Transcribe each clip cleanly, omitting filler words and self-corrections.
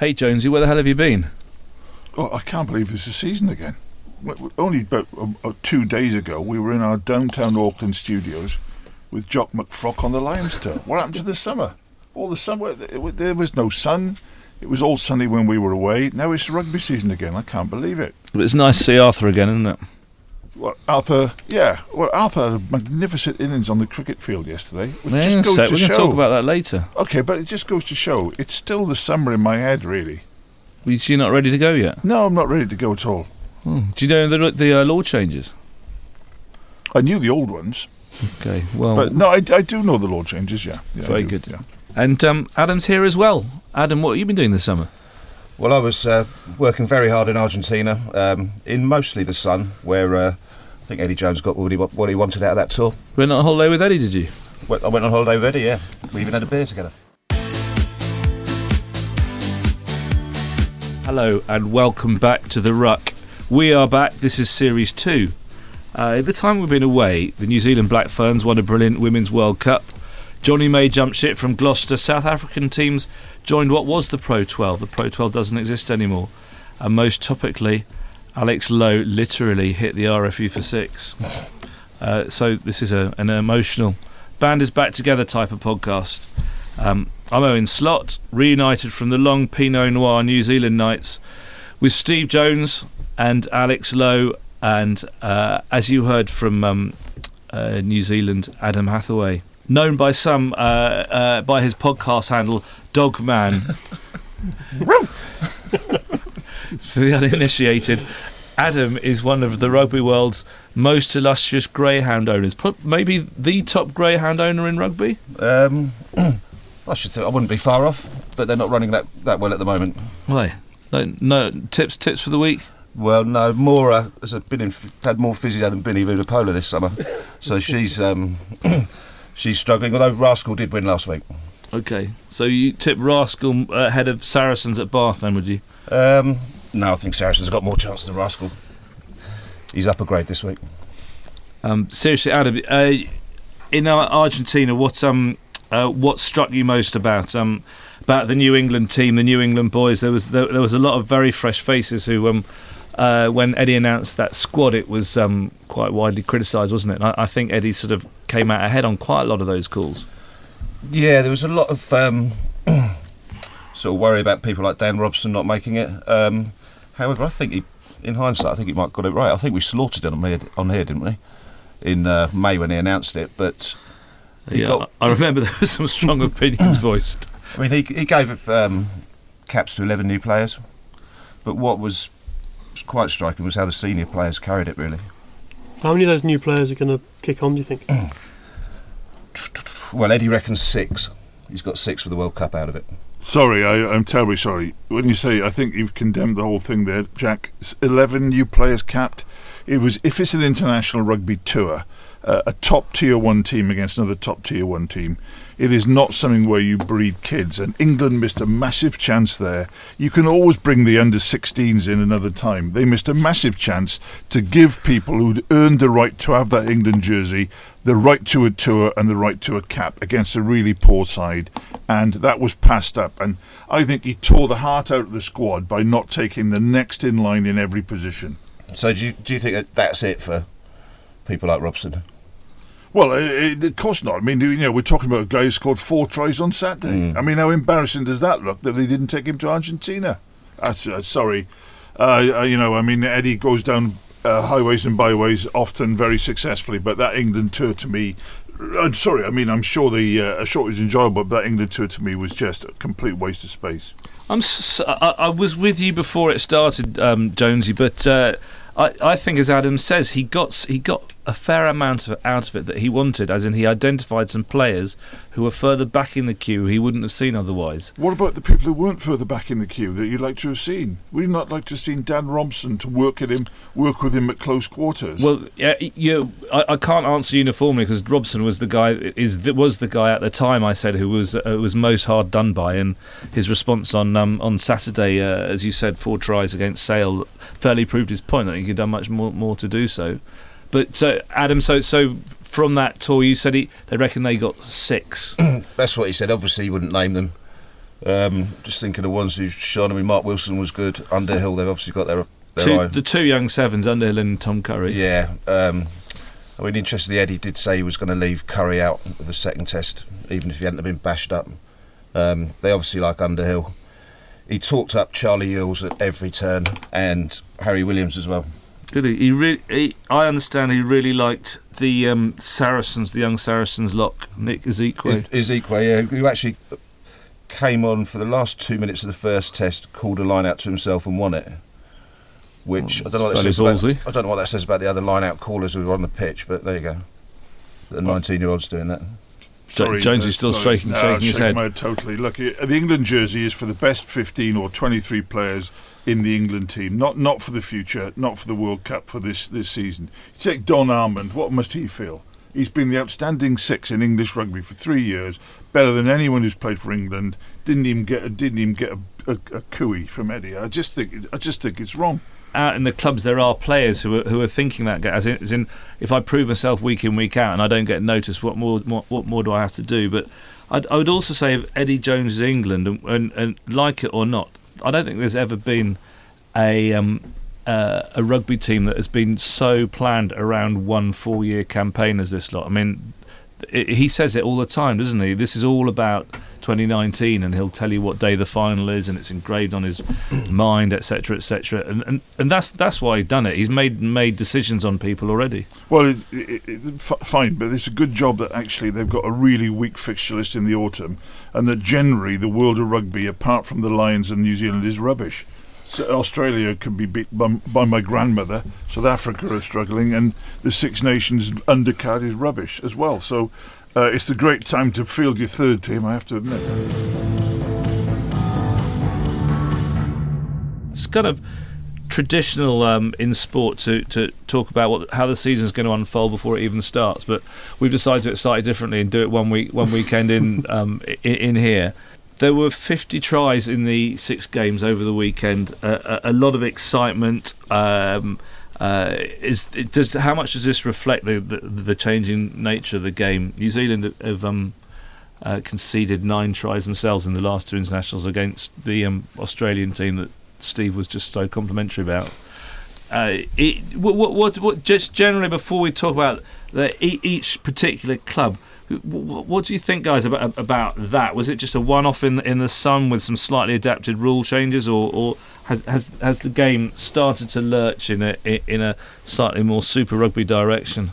Hey Jonesy, where the hell have you been? Oh, I can't believe this is season again. Only about 2 days ago, we were in our downtown Auckland studios with Jock McFrock on the Lions tour. What happened to the summer? All the summer, there was no sun. It was all sunny when we were away. Now it's rugby season again. I can't believe it. But it's nice to see Arthur again, isn't it? Well, Arthur, yeah. Well, Arthur had a magnificent innings on the cricket field yesterday. We're going to talk about that later. Okay, but it just goes to show. It's still the summer in my head, really. Well, you're not ready to go yet? No, I'm not ready to go at all. Oh. Do you know the law changes? I knew the old ones. Okay, well... But no, I do know the law changes, yeah. Very good. Yeah. And Adam's here as well. Adam, what have you been doing this summer? Well, I was working very hard in Argentina, in mostly the sun, where I think Eddie Jones got what he wanted out of that tour. You went on holiday with Eddie, did you? I went on holiday with Eddie, yeah. We even had a beer together. Hello and welcome back to The Ruck. We are back. This is Series 2. At the time we've been away, the New Zealand Black Ferns won a brilliant Women's World Cup. Johnny May jumped ship from Gloucester. South African teams joined what was the Pro 12. The Pro 12 doesn't exist anymore. And most topically, Alex Lowe literally hit the RFU for 6. So this is an emotional band is back together type of podcast. I'm Owen Slot, reunited from the long Pinot Noir New Zealand nights with Steve Jones and Alex Lowe and, as you heard from New Zealand, Adam Hathaway. Known by some by his podcast handle, Dogman. For the uninitiated, Adam is one of the rugby world's most illustrious greyhound owners. Maybe the top greyhound owner in rugby. I should say I wouldn't be far off, but they're not running that well at the moment. Why? No tips for the week. Well, no, Maura has had more physio than Binnie Vunipola this summer, so she's. She's struggling, although Rascal did win last week. OK, so you tip Rascal ahead of Saracens at Bath then, would you? No, I think Saracens got more chance than Rascal. He's up a grade this week. Seriously, Adam, in Argentina, what struck you most about the New England team, the New England boys? There was a lot of very fresh faces who... when Eddie announced that squad, it was quite widely criticised, wasn't it? And I think Eddie sort of came out ahead on quite a lot of those calls. Yeah, there was a lot of sort of worry about people like Dan Robson not making it. However, I think in hindsight, he might have got it right. I think we slaughtered him on here, didn't we? In May when he announced it, but... I remember there were some strong opinions voiced. I mean, he gave caps to 11 new players, but what was... quite striking was how the senior players carried it, really. How many of those new players are going to kick on, do you think? Well, Eddie reckons 6. He's got 6 for the World Cup out of it. Sorry, I'm terribly sorry. When you say, I think you've condemned the whole thing there, Jack. 11 new players capped. If it's an international rugby tour, a top tier 1 team against another top tier 1 team, it is not something where you breed kids, and England missed a massive chance there. You can always bring the under-16s in another time. They missed a massive chance to give people who'd earned the right to have that England jersey the right to a tour and the right to a cap against a really poor side, and that was passed up. And I think he tore the heart out of the squad by not taking the next in line in every position. So do you think that's it for people like Robson? Well, of course not. I mean, we're talking about a guy who scored 4 tries on Saturday. I mean, how embarrassing does that look that they didn't take him to Argentina? Sorry. Eddie goes down highways and byways often very successfully, but that England tour to me... I'm sorry, I mean, I'm sure the was enjoyable, but that England tour to me was just a complete waste of space. I was with you before it started, Jonesy, but... I think, as Adam says, he got a fair amount out of it that he wanted, as in he identified some players who were further back in the queue he wouldn't have seen otherwise. What about the people who weren't further back in the queue that you'd like to have seen? We'd not like to have seen Dan Robson to work with him at close quarters. Well, I can't answer uniformly because Robson was the guy at the time I said who was most hard done by, and his response on Saturday, as you said, 4 tries against Sale fairly proved his point. That he could have done much more to do so. But Adam, so from that tour, you said they reckon they got 6. That's what he said. Obviously, he wouldn't name them. Just thinking of the ones who shone. I mean, Mark Wilson was good. Underhill, they've obviously got their two young sevens, Underhill and Tom Curry. Yeah. I mean, interestingly, Eddie did say he was going to leave Curry out of a second test, even if he hadn't been bashed up. They obviously like Underhill. He talked up Charlie Eales at every turn, and Harry Williams as well. Did he? I understand he really liked the Saracens, the young Saracens lock, Nick Ezekwe. Ezekwe, yeah, who actually came on for the last 2 minutes of the first test, called a line out to himself and won it. Which I don't know what that says about the other line-out callers who were on the pitch, but there you go. The 19-year-old's doing that. Sorry, Jones is still shaking his head. Totally. Look, the England jersey is for the best 15 or 23 players in the England team, not for the future, not for the World Cup, for this season. You take Don Armand, what must he feel? He's been the outstanding six in English rugby for 3 years, better than anyone who's played for England. Didn't even get a cooey from Eddie. I just think it's wrong. Out in the clubs, there are players who are thinking that. As in, if I prove myself week in, week out, and I don't get noticed, what more do I have to do? But I would also say, if Eddie Jones is England, and like it or not, I don't think there's ever been a rugby team that has been so planned around 1 4-year campaign as this lot. I mean, he says it all the time, doesn't he? This is all about 2019, and he'll tell you what day the final is, and it's engraved on his mind, etc., etc. And that's why he's done it. He's made decisions on people already. Well, fine, but it's a good job that actually they've got a really weak fixture list in the autumn, and that generally the world of rugby, apart from the Lions and New Zealand, is rubbish. So Australia can be beat by my grandmother. South Africa are struggling, and the Six Nations undercard is rubbish as well. So it's the great time to field your third team, I have to admit. It's kind of traditional in sport to talk about how the season's going to unfold before it even starts, but we've decided to start it differently and do it one weekend in here. There were 50 tries in the six games over the weekend. A lot of excitement. How much does this reflect the changing nature of the game? New Zealand have conceded 9 tries themselves in the last 2 internationals against the Australian team that Steve was just so complimentary about. Just generally, before we talk about each particular club, what do you think, guys, about that? Was it just a one-off in the sun with some slightly adapted rule changes, or has the game started to lurch in a slightly more Super Rugby direction?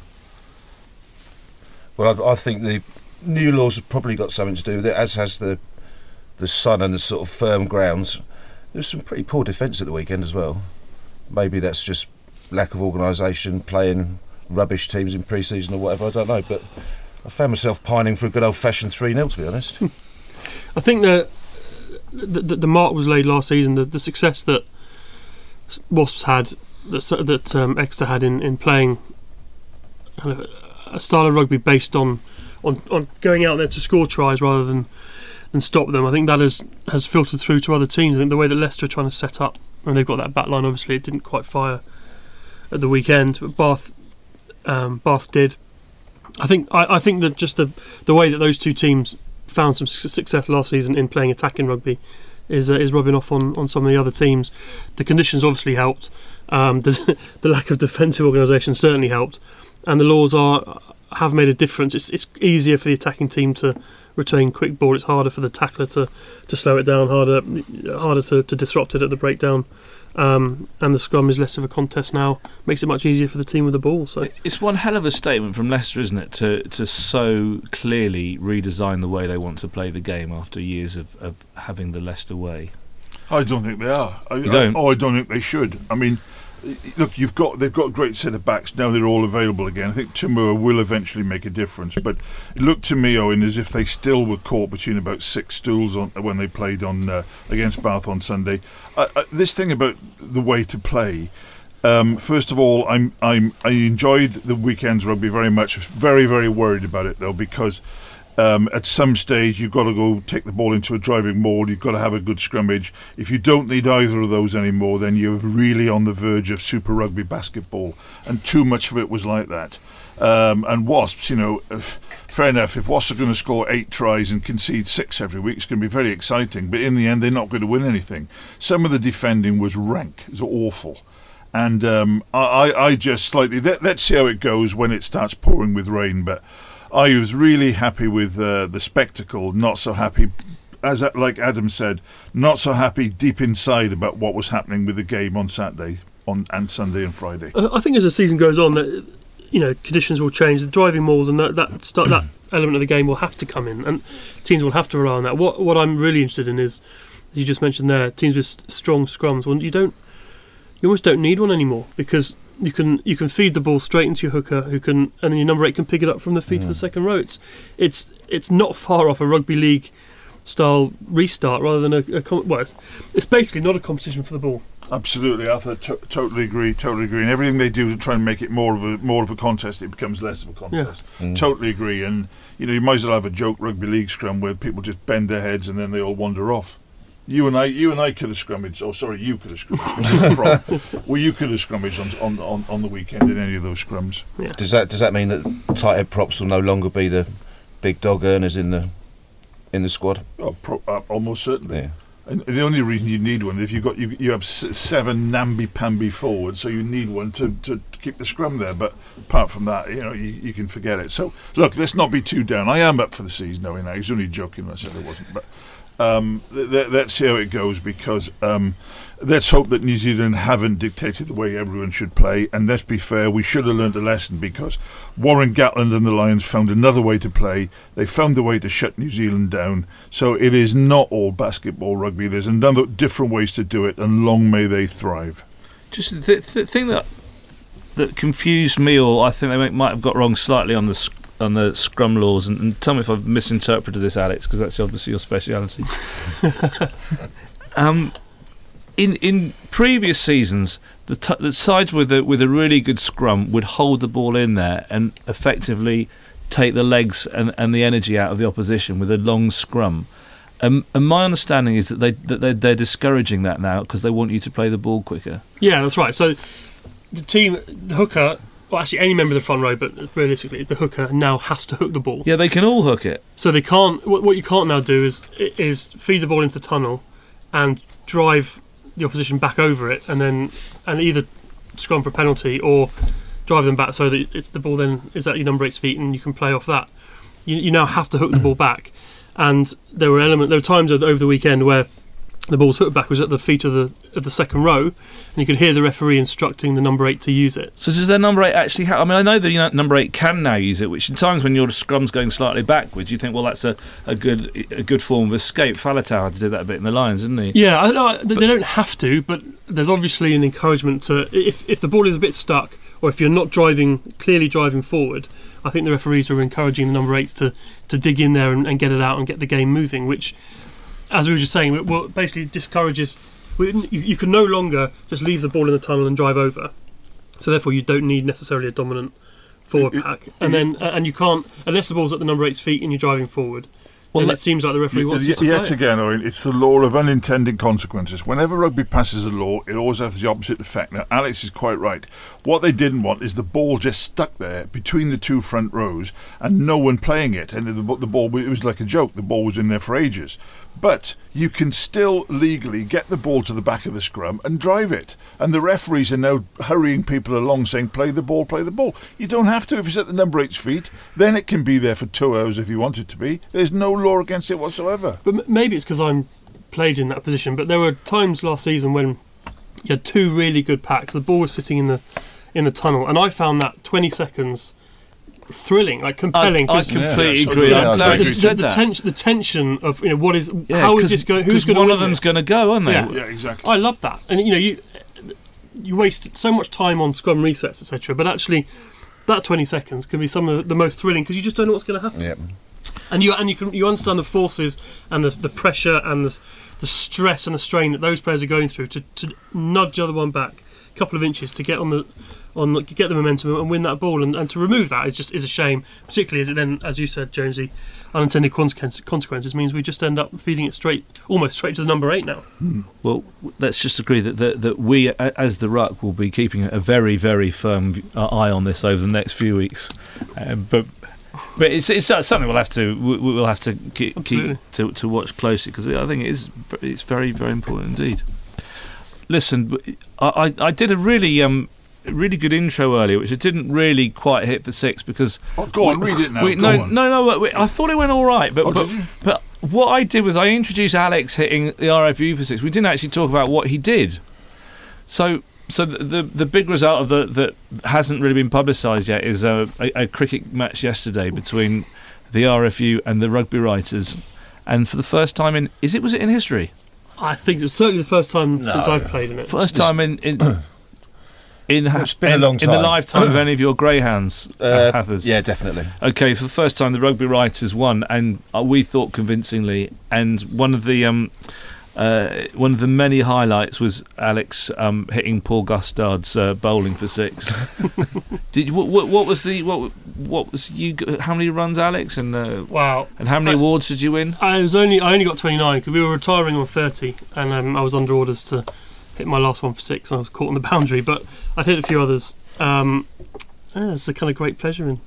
Well, I think the new laws have probably got something to do with it, as has the sun and the sort of firm grounds. There's some pretty poor defence at the weekend as well. Maybe that's just lack of organisation, playing rubbish teams in pre-season or whatever. I don't know, but I found myself pining for a good old-fashioned 3-0, to be honest. I think that the mark was laid last season. The success that Wasps had, that Exeter had in playing kind of a style of rugby based on going out there to score tries rather than stop them. I think that has filtered through to other teams. I think the way that Leicester are trying to set up, and they've got that back line, obviously it didn't quite fire at the weekend, but Bath did. I think that just the way that those two teams found some success last season in playing attacking rugby is rubbing off on some of the other teams. The conditions obviously helped. The lack of defensive organisation certainly helped, and the laws have made a difference. It's easier for the attacking team to retain quick ball. It's harder for the tackler to slow it down. Harder to disrupt it at the breakdown. And the scrum is less of a contest now. Makes it much easier for the team with the ball. So it's one hell of a statement from Leicester, isn't it, to so clearly redesign the way they want to play the game after years of having the Leicester way. I don't think they are. I don't think they should. I mean, look, they've got a great set of backs now. They're all available again. I think Timur will eventually make a difference, but it looked to me, Owen, as if they still were caught between about 6 stools when they played on against Bath on Sunday. This thing about the way to play. First of all, I enjoyed the weekend's rugby very much. Very, very worried about it though, because at some stage you've got to go take the ball into a driving maul. You've got to have a good scrummage. If you don't need either of those anymore, then you're really on the verge of Super Rugby basketball, and too much of it was like that. And Wasps, you know, fair enough, if Wasps are going to score 8 tries and concede 6 every week, it's going to be very exciting. But in the end, they're not going to win anything. Some of the defending was rank. It was awful. And I just slightly... Let's see how it goes when it starts pouring with rain. But I was really happy with the spectacle, not so happy... As like Adam said, not so happy deep inside about what was happening with the game on Saturday, and Sunday and Friday. I think as the season goes on, that you know conditions will change. The driving malls and that element of the game will have to come in, and teams will have to rely on that. What I'm really interested in is, as you just mentioned there, teams with strong scrums. Well, you almost don't need one anymore because you can feed the ball straight into your hooker, and then your number 8 can pick it up from the feet to the second row. It's not far off a rugby league style restart rather than it's basically not a competition for the ball. Absolutely, Arthur. Totally agree. And everything they do to try and make it more of a contest, it becomes less of a contest. Yeah. Totally agree. And you know, you might as well have a joke rugby league scrum where people just bend their heads and then they all wander off. You and I could have scrummaged. Oh, sorry, you could have scrummaged. Well, you could have scrummaged on the weekend in any of those scrums. Yeah. Does that mean that tight head props will no longer be the big dog earners in the squad? Oh, almost certainly. Yeah. And the only reason you need one is if you have 7 namby-pamby forwards, so you need one to keep the scrum there. But apart from that, you know, you can forget it. So look, let's not be too down. I am up for the season, though. I was only joking when I said I wasn't. But let's see how it goes, because let's hope that New Zealand haven't dictated the way everyone should play. And let's be fair, we should have learned a lesson, because Warren Gatland and the Lions found another way to play. They found a way to shut New Zealand down. So it is not all basketball rugby. There's another different ways to do it, and long may they thrive. Just the thing that confused me, or I think they might have got wrong slightly on the scrum laws, and tell me if I've misinterpreted this, Alex, because that's obviously your speciality. In previous seasons, the sides with a really good scrum would hold the ball in there and effectively take the legs and the energy out of the opposition with a long scrum. And my understanding is that they're discouraging that now because they want you to play the ball quicker. Yeah, that's right. So the hooker... Well, actually, any member of the front row, but realistically, the hooker now has to hook the ball. Yeah, they can all hook it. So they can't. What you can't now do is feed the ball into the tunnel, and drive the opposition back over it, and either scrum for a penalty or drive them back so that the ball then is at your number 8's feet, and you can play off that. You now have to hook the ball back, and there were times over the weekend where the ball's hooked back was at the feet of the second row, and you could hear the referee instructing the number 8 to use it. So does their number 8 actually? I mean, I know the number 8 can now use it, which in times when your scrum's going slightly backwards, you think, well, that's a good form of escape. Faletau had to do that a bit in the Lions, didn't he? Yeah, they don't have to, but there's obviously an encouragement to if the ball is a bit stuck, or if you're not clearly driving forward. I think the referees are encouraging the number 8s to dig in there and get it out and get the game moving, which, as we were just saying, it basically discourages... You can no longer just leave the ball in the tunnel and drive over. So therefore you don't need necessarily a dominant forward pack. And you can't... Unless the ball's at the number 8's feet and you're driving forward, well, then it seems like the referee wants to play. Yet again, Owen, it's the law of unintended consequences. Whenever rugby passes a law, it always has the opposite effect. Now, Alex is quite right. What they didn't want is the ball just stuck there between the two front rows and no one playing it. And the ball, it was like a joke. The ball was in there for ages. But you can still legally get the ball to the back of the scrum and drive it. And the referees are now hurrying people along saying, play the ball, play the ball. You don't have to if it's at the number 8's feet. Then it can be there for 2 hours if you want it to be. There's no law against it whatsoever. But maybe it's because I'm played in that position, but there were times last season when you had 2 really good packs. The ball was sitting in the tunnel, and I found that 20 seconds... thrilling, like compelling. I completely agree. I'm glad you said that. The tension of what is how is this going? Who's going? One of them's going to go, aren't they? Yeah, exactly. I love that, and you waste so much time on scrum resets, etc. But actually, that 20 seconds can be some of the most thrilling because you just don't know what's going to happen. Yep. And you understand the forces and the pressure and the stress and the strain that those players are going through to nudge the other one back, couple of inches to get on the get the momentum and win that ball, and to remove that is a shame, particularly as it then, as you said, Jonesy, unintended consequences means we just end up feeding it almost straight to the number 8 now. Well, let's just agree that we as the Ruck will be keeping a very, very firm eye on this over the next few weeks, but it's something we'll have to keep to watch closely, because I think it's very, very important indeed. Listen, I did a really good intro earlier, which it didn't really quite hit for 6 because... Oh, go on, read it now. I thought it went all right, but what I did was I introduced Alex hitting the RFU for 6. We didn't actually talk about what he did. So the big result of that hasn't really been publicised yet is a cricket match yesterday between the RFU and the rugby writers, and for the first time was it in history? I think it's certainly the first time since I've played in it. First time it's been a long time. In the lifetime of any of your greyhounds, Hathers. Yeah, definitely. Okay, for the first time, the rugby writers won, and we thought convincingly. And one of the many highlights was Alex hitting Paul Gustard's bowling for 6. How many runs, Alex, and wow, and how many awards did you win? I only got 29 because we were retiring on 30, and I was under orders to hit my last one for 6, and I was caught on the boundary, but I'd hit a few others. It's a kind of great pleasure in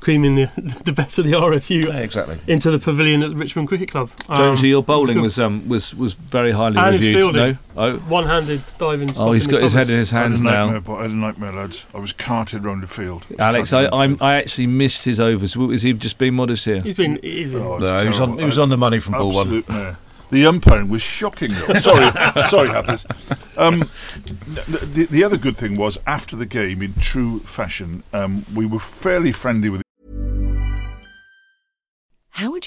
creaming the best of the RFU into the pavilion at the Richmond Cricket Club. Jonesy, your bowling was very highly reviewed. And his fielding. No? One-handed diving. Oh, he's got his head in his hands now. I had a nightmare, lads. I was carted round the field. Alex, I actually missed his overs. Is he just being modest here? He was on the money from ball 1. The umpiring was shocking, though. Sorry, Hathers. The other good thing was, after the game, in true fashion, we were fairly friendly with. How would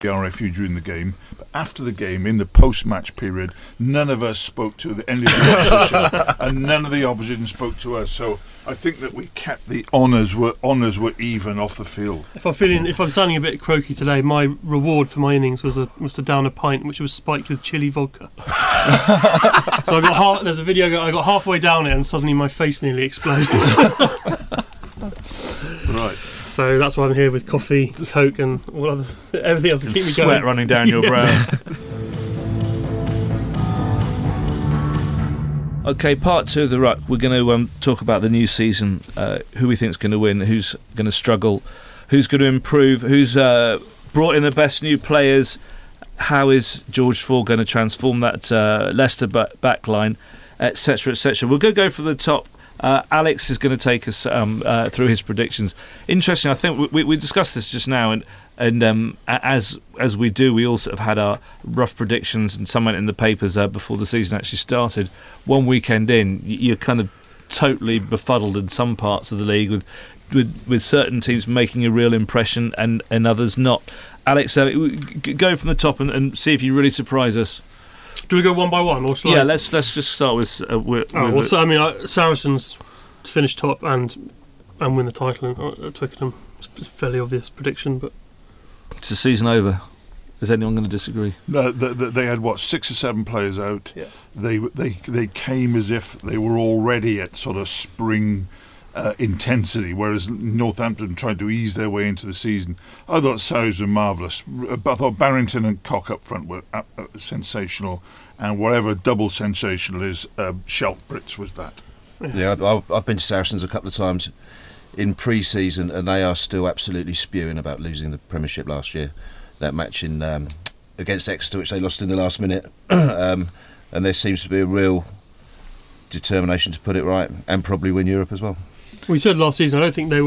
The RFU during the game, but after the game, in the post-match period, none of us spoke to any of the opposition, and none of the opposition spoke to us. So I think that we kept the honours were even off the field. If I'm sounding a bit croaky today, my reward for my innings was to down a pint, which was spiked with chili vodka. So I got there's a video. I got halfway down it, and suddenly my face nearly exploded. Right. So that's why I'm here with coffee, Coke, and everything else to keep me going. Sweat running down your brow. Okay, part 2 of The Ruck. We're going to talk about the new season, who we think is going to win, who's going to struggle, who's going to improve, who's brought in the best new players, how is George Ford going to transform that Leicester back line, etc., etc. We're going to go from the top. Alex is going to take us through his predictions. Interesting, I think we discussed this just now, and as we do, we all sort of had our rough predictions, and some went in the papers before the season actually started. One weekend in, you're kind of totally befuddled in some parts of the league with certain teams making a real impression and others not. Alex, go from the top and see if you really surprise us. Do we go one by one, or shall I? Let's just start with. Saracens to finish top and win the title at Twickenham. It's a fairly obvious prediction, but it's the season over. Is anyone going to disagree? No, they had 6 or 7 players out. Yeah. They came as if they were already at sort of spring intensity, whereas Northampton tried to ease their way into the season. I thought Sarries were marvellous. I thought Barrington and Cock up front were sensational, and whatever double sensational is, Shelf Brits was that. Yeah, I've been to Saracens a couple of times in pre-season, and they are still absolutely spewing about losing the Premiership last year. That match in against Exeter, which they lost in the last minute, and there seems to be a real determination to put it right and probably win Europe as well. We said last season, I don't think they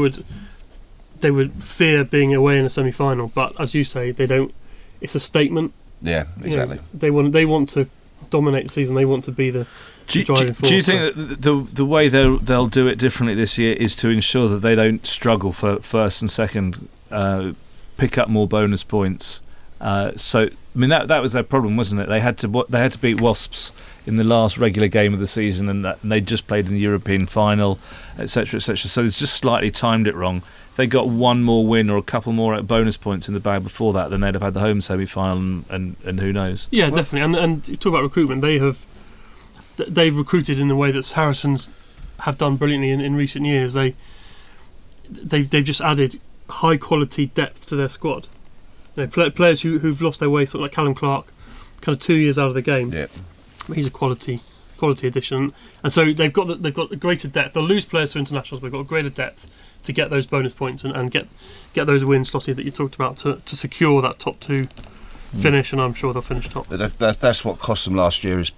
would fear being away in a semi-final, but as you say, they don't. It's a statement. Yeah, exactly. You know, they want to dominate the season. They want to be the driving force. Do you think that the way they'll do it differently this year is to ensure that they don't struggle for first and second, pick up more bonus points? That was their problem, wasn't it? They had to beat Wasps in the last regular game of the season, and they just played in the European final, etc., etc. So it's just slightly timed it wrong. If they got one more win or a couple more bonus points in the bag before that, then they'd have had the home semi-final, and who knows? Yeah, definitely. And you talk about recruitment. They've recruited in the way that Saracens have done brilliantly in recent years. They've just added high quality depth to their squad. You know, players who've lost their way, sort of like Callum Clark, kind of 2 years out of the game. Yeah. He's a quality addition, and so they've got a greater depth. They'll lose players to internationals, but they've got a greater depth to get those bonus points and get those wins, Slotty, that you talked about, to secure that top two finish. And I'm sure they'll finish top. That's what cost them last year. Is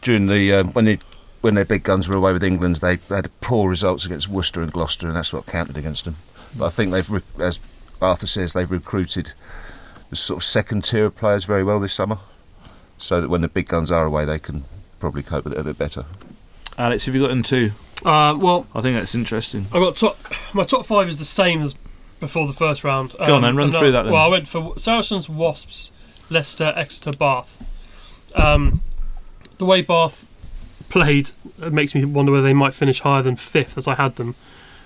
during the when their big guns were away with England, they had poor results against Worcester and Gloucester, and that's what counted against them. But I think they've, as Arthur says, they've recruited the sort of second tier of players very well this summer, so that when the big guns are away, they can probably cope with it a bit better. Alex, have you got them too? Well, I think that's interesting. I've got my top five is the same as before the first round. Go on then, run through that then. Well, I went for Saracens, Wasps, Leicester, Exeter, Bath. The way Bath played, it makes me wonder whether they might finish higher than fifth, as I had them.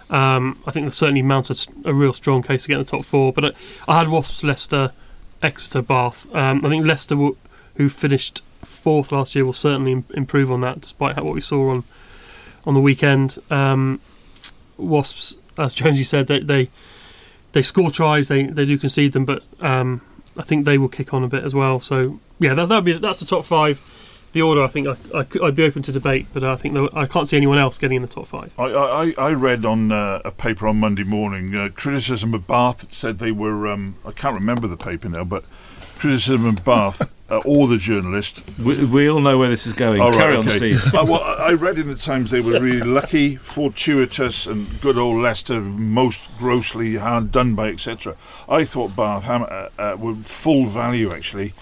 I think they certainly mounted a real strong case to get in the top four, but I had Wasps, Leicester, Exeter, Bath. I think Leicester, who finished fourth last year, will certainly improve on that, despite what we saw on the weekend. Wasps, as Jonesy said, they score tries, they do concede them, but I think they will kick on a bit as well. So yeah, that's the top five. The order, I think, I'd be open to debate, but I think I can't see anyone else getting in the top five. I read on a paper on Monday morning criticism of Bath said they were. I can't remember the paper now, but criticism of Bath or the journalist. We all know where this is going. Oh, Carry on, Steve. I read in the Times they were really lucky, fortuitous, and good old Leicester most grossly hard done by, etc. I thought Bath were full value actually.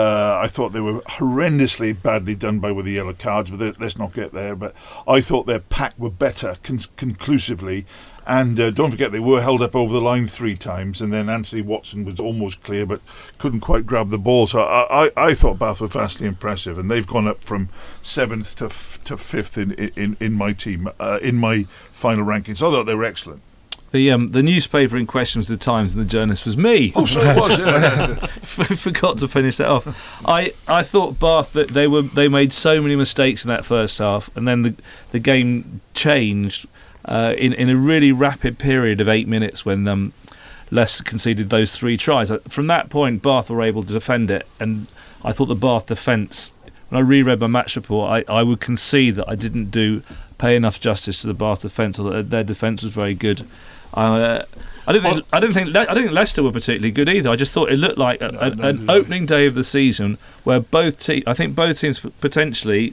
I thought they were horrendously badly done by with the yellow cards, but let's not get there. But I thought their pack were better conclusively. And don't forget, they were held up over the line 3 times, and then Anthony Watson was almost clear but couldn't quite grab the ball. So I thought Bath were vastly impressive, and they've gone up from 7th to 5th in my team, in my final rankings. I thought they were excellent. The newspaper in question was the Times, and the journalist was me. Oh, so it was. Yeah. Forgot to finish that off. I thought Bath that they made so many mistakes in that first half, and then the game changed in a really rapid period of 8 minutes when Leicester conceded those 3 tries. From that point, Bath were able to defend it, and I thought the Bath defence. When I reread my match report, I would concede that I didn't pay enough justice to the Bath defence, or that their defence was very good. I don't think Leicester were particularly good either. I just thought it looked like an opening day of the season where both teams potentially.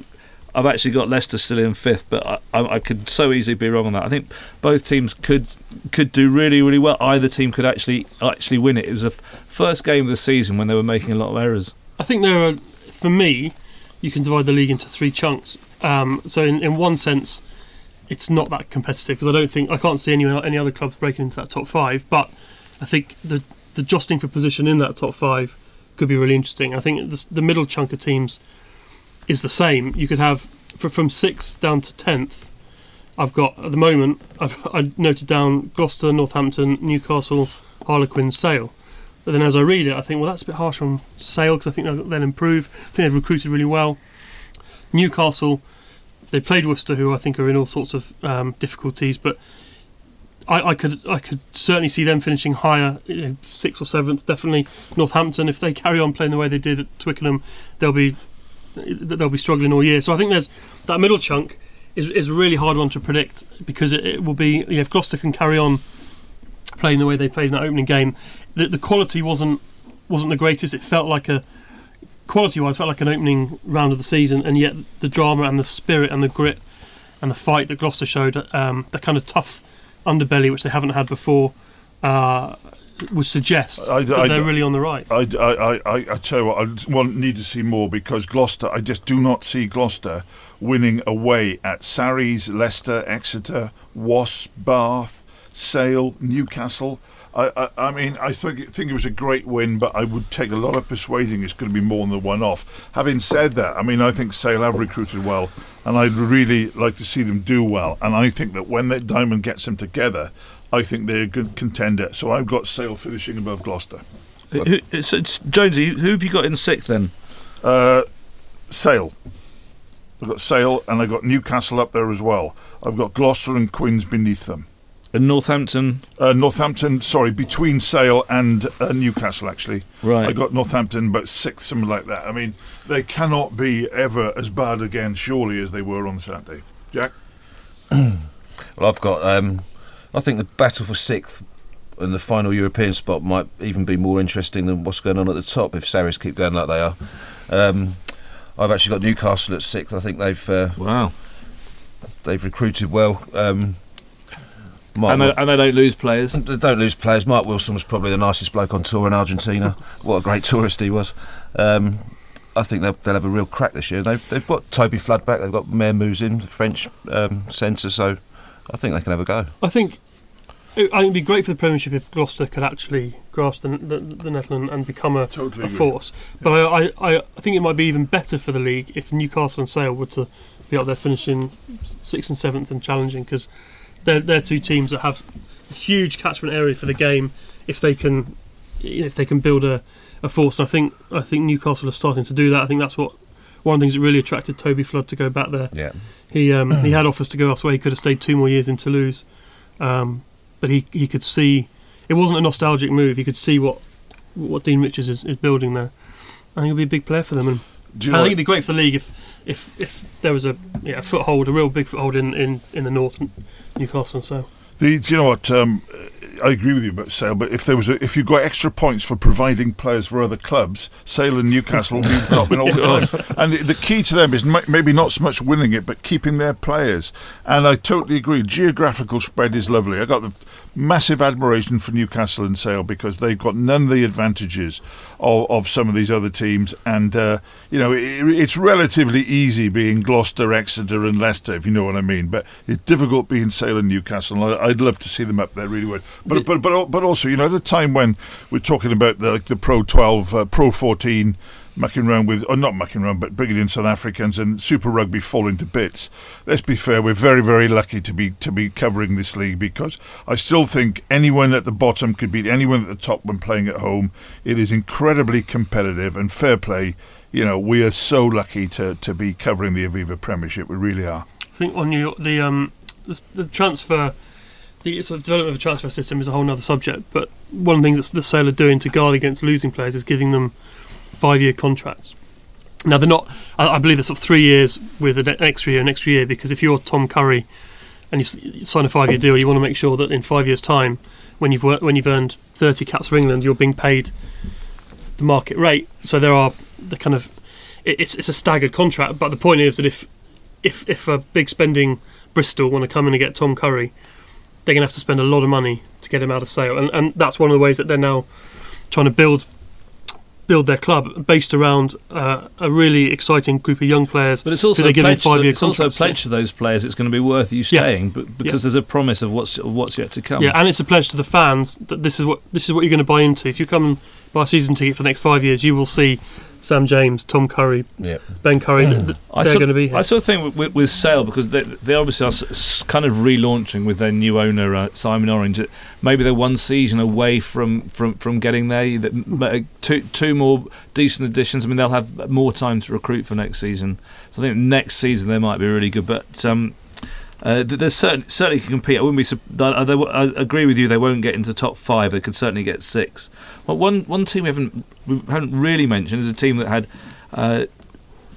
I've actually got Leicester still in fifth, but I could so easily be wrong on that. I think both teams could do really, really well. Either team could actually win it. It was the first game of the season when they were making a lot of errors. I think for me, you can divide the league into 3 chunks. So in one sense, it's not that competitive, because I can't see any other clubs breaking into that top five. But I think the jostling for position in that top 5 could be really interesting. I think the middle chunk of teams is the same. You could have from 6th down to 10th. I've got, at the moment, I noted down Gloucester, Northampton, Newcastle, Harlequins, Sale. But then as I read it, I think, well, that's a bit harsh on Sale because I think they'll improve. I think they've recruited really well. Newcastle, they played Worcester, who I think are in all sorts of difficulties, but I could certainly see them finishing higher, 6th or 7th, definitely. Northampton, if they carry on playing the way they did at Twickenham, they'll be struggling all year. So I think there's that middle chunk is a really hard one to predict, because it will be, if Gloucester can carry on playing the way they played in that opening game, the quality wasn't the greatest. It felt like an opening round of the season, and yet the drama and the spirit and the grit and the fight that Gloucester showed, that kind of tough underbelly which they haven't had before, would suggest that they're really on the right. I tell you what, I need to see more, because Gloucester, I just do not see Gloucester winning away at Saracens, Leicester, Exeter, Wasps, Bath, Sale, Newcastle. I think it was a great win, but I would take a lot of persuading it's going to be more than one off. Having said that, I think Sale have recruited well, and I'd really like to see them do well. And I think that when that Diamond gets them together, I think they're a good contender. So I've got Sale finishing above Gloucester. It's Jonesy, who have you got in sixth then? Sale. I've got Sale, and I've got Newcastle up there as well. I've got Gloucester and Quins beneath them. And Northampton? Between Sale and Newcastle, actually. Right. I got Northampton, but 6th, something like that. They cannot be ever as bad again, surely, as they were on Saturday. Jack? Well, I've got... I think the battle for 6th and the final European spot might even be more interesting than what's going on at the top if Sarries keep going like they are. I've actually got Newcastle at 6th. I think they've recruited well. And they don't lose players. They don't lose players. Mark Wilson was probably the nicest bloke on tour in Argentina. What a great tourist he was. I think they'll have a real crack this year. They've got Toby Flood back. They've got Mayor Mouzin, the French centre. So I think they can have a go. I think it'd be great for the Premiership if Gloucester could actually grasp the Netherlands and become a force. But yeah. I think it might be even better for the league if Newcastle and Sale were to be up there finishing 6th and 7th and challenging, because they're two teams that have a huge catchment area for the game if they can build a force. And I think Newcastle are starting to do that. I think that's one of the things that really attracted Toby Flood to go back there. Yeah. He had offers to go elsewhere. He could have stayed 2 more years in Toulouse. But he could see, it wasn't a nostalgic move. He could see what Dean Richards is building there. I think he'll be a big player for them. I think it'd be great for the league if there was a foothold, a real big foothold in the north, Newcastle and Sale. Do you know what? I agree with you about Sale, but if you got extra points for providing players for other clubs, Sale and Newcastle will be topping all the time. And the key to them is maybe not so much winning it, but keeping their players. And I totally agree. Geographical spread is lovely. I got the massive admiration for Newcastle and Sale because they've got none of the advantages of some of these other teams. And it's relatively easy being Gloucester, Exeter, and Leicester, if you know what I mean. But it's difficult being Sale and Newcastle. I'd love to see them up there, really would. But also, at a time when we're talking about the Pro 12, Pro 14, bringing in South Africans and Super Rugby falling to bits. Let's be fair, we're very, very lucky to be covering this league, because I still think anyone at the bottom could beat anyone at the top when playing at home. It is incredibly competitive and fair play. We are so lucky to be covering the Aviva Premiership. We really are. I think on the transfer. The sort of development of a transfer system is a whole other subject, but one of the things that the Sale are doing to guard against losing players is giving them 5-year contracts. Now, they're not, I believe they're sort of 3 years with an extra year, because if you're Tom Curry and you sign a 5-year deal, you want to make sure that in 5 years' time, when you've earned 30 caps for England, you're being paid the market rate. So there are the kind of, it's a staggered contract, but the point is that if a big spending Bristol want to come in and get Tom Curry, they're going to have to spend a lot of money to get him out of Sale, and that's one of the ways that they're now trying to build their club, based around a really exciting group of young players. But it's also a pledge to those players it's going to be worth you staying, because there's a promise of what's yet to come. Yeah, and it's a pledge to the fans that this is what you're going to buy into. If you come and buy a season ticket for the next 5 years, you will see Sam James, Tom Curry, Ben Curry, they're going to be here. I sort of think with Sale, because they obviously are kind of relaunching with their new owner, Simon Orange, maybe they're one season away from getting there. Two more decent additions. I mean, they'll have more time to recruit for next season. So I think next season they might be really good. But they certainly can compete. I wouldn't be. I agree with you. They won't get into top five. They could certainly get six. But one team we haven't really mentioned is a team that had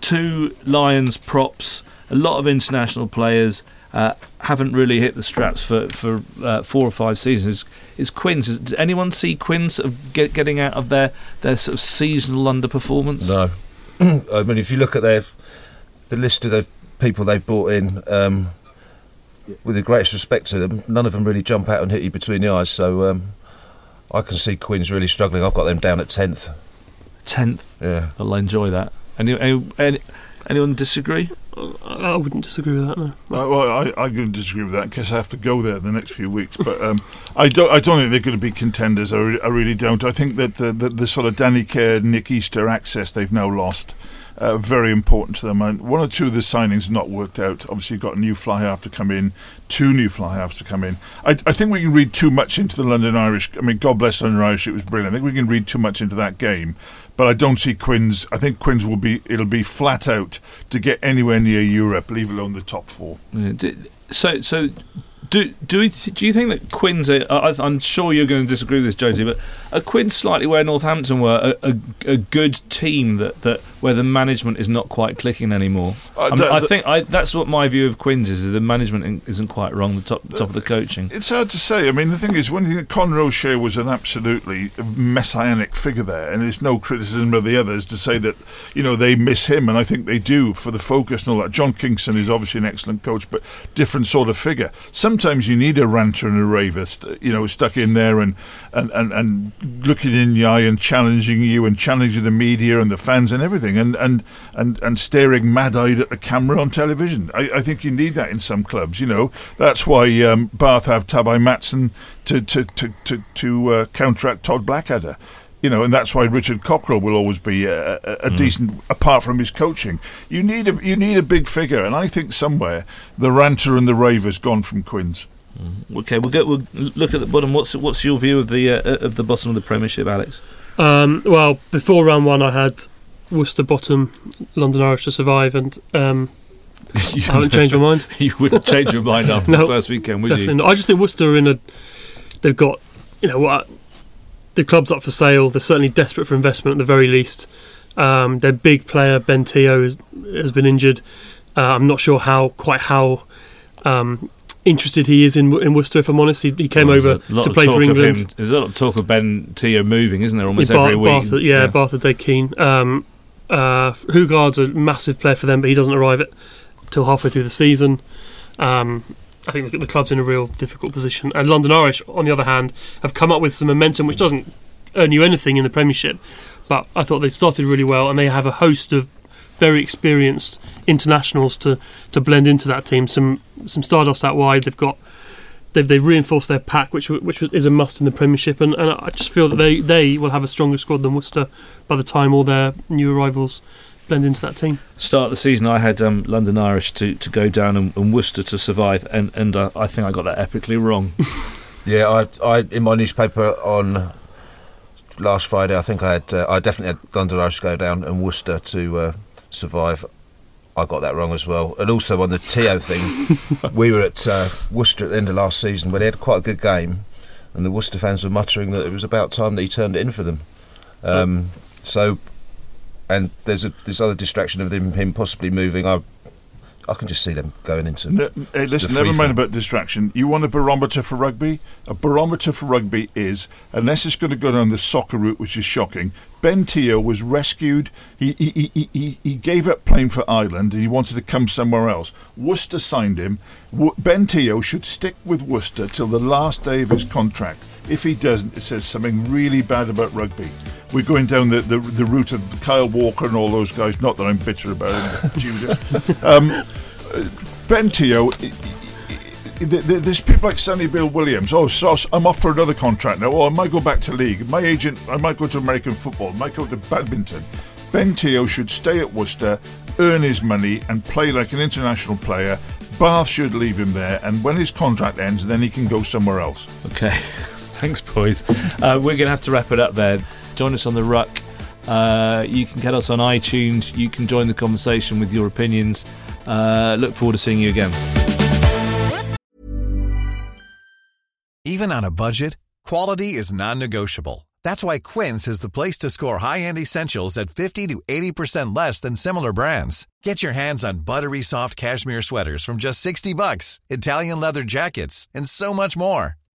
two Lions props, a lot of international players, haven't really hit the straps for 4 or 5 seasons. Is Quins? Does anyone see Quins sort of getting out of their sort of seasonal underperformance? No. I mean, if you look at the list of the people they've brought in. With the greatest respect to them, none of them really jump out and hit you between the eyes. So I can see Queen's really struggling. I've got them down at 10th. 10th? Yeah. I'll enjoy that. Anyone disagree? I wouldn't disagree with that, no. I'm going to disagree with that because I have to go there the next few weeks. But I don't think they're going to be contenders. I really don't. I think that the sort of Danny Kerr, Nick Easter access they've now lost. Very important to them, and one or two of the signings have not worked out. Obviously you've got a new fly half to come in, 2 new fly halves to come in. I think we can read too much into the London Irish. I mean, God bless London Irish, it was brilliant. I think we can read too much into that game, but I don't see Quins. I think Quins will be flat out to get anywhere near Europe, leave alone the top 4. Yeah, do you think that Quins? I'm sure you're going to disagree with this, Josie, but are Quins slightly where Northampton were, a good team that where the management is not quite clicking anymore? I think that's what my view of Quins is. The management isn't quite wrong. The top of the coaching. It's hard to say. I mean, the thing is, one thing, Conor O'Shea was an absolutely messianic figure there, and there's no criticism of the others to say that they miss him, and I think they do for the focus and all that. John Kingston is obviously an excellent coach, but different sort of figure. Sometimes you need a ranter and a raver, stuck in there and looking in the eye and challenging you and challenging the media and the fans and everything and staring mad-eyed at the camera on television. I think you need that in some clubs. That's why Bath have Tabai Matson to counteract Todd Blackadder. And that's why Richard Cockrell will always be a decent, apart from his coaching. You need a big figure, and I think somewhere the ranter and the raver's gone from Quins. Okay, we'll look at the bottom. What's your view of the bottom of the Premiership, Alex? Well, before round one, I had Worcester bottom, London Irish to survive, and I haven't changed my mind. You wouldn't change your mind after the first weekend, would you? Not. I just think Worcester they've got the club's up for sale. They're certainly desperate for investment at the very least. Their big player Ben Te'o has been injured. I'm not sure how interested he is in Worcester. If I'm honest, he came over to play for England. There's a lot of talk of Ben Te'o moving, isn't there? Almost every week. Bath are dead keen. Hugard's a massive player for them, but he doesn't arrive till halfway through the season. I think the club's in a real difficult position. And London Irish, on the other hand, have come up with some momentum, which doesn't earn you anything in the Premiership. But I thought they started really well, and they have a host of very experienced internationals to blend into that team. Some stardust out wide. They've reinforced their pack, which is a must in the Premiership. And I just feel that they will have a stronger squad than Worcester by the time all their new arrivals blend into that team. Start of the season, I had London Irish to go down and Worcester to survive, and I think I got that epically wrong. I in my newspaper on last Friday, I think I definitely had London Irish to go down and Worcester to survive. I got that wrong as well. And also on the Te'o thing, we were at Worcester at the end of last season where they had quite a good game, and the Worcester fans were muttering that it was about time that he turned it in for them. And there's this other distraction of him possibly moving. I can just see them going into. Hey, listen, never mind about distraction. You want a barometer for rugby? A barometer for rugby is, unless it's going to go down the soccer route, which is shocking. Ben Te'o was rescued. He gave up playing for Ireland and he wanted to come somewhere else. Worcester signed him. Ben Te'o should stick with Worcester till the last day of his contract. If he doesn't, it says something really bad about rugby. We're going down the route of Kyle Walker and all those guys. Not that I'm bitter about him, Judas. Ben Te'o, there's people like Sonny Bill Williams. Oh, Sauce, I'm off for another contract now. Oh, I might go back to league. My agent, I might go to American football. I might go to badminton. Ben Te'o should stay at Worcester, earn his money and play like an international player. Bath should leave him there, and when his contract ends, then he can go somewhere else. OK, thanks, boys. We're going to have to wrap it up there. Join us on The Ruck. You can get us on iTunes. You can join the conversation with your opinions. Look forward to seeing you again. Even on a budget, quality is non-negotiable. That's why Quince is the place to score high-end essentials at 50 to 80% less than similar brands. Get your hands on buttery soft cashmere sweaters from just $60, Italian leather jackets, and so much more.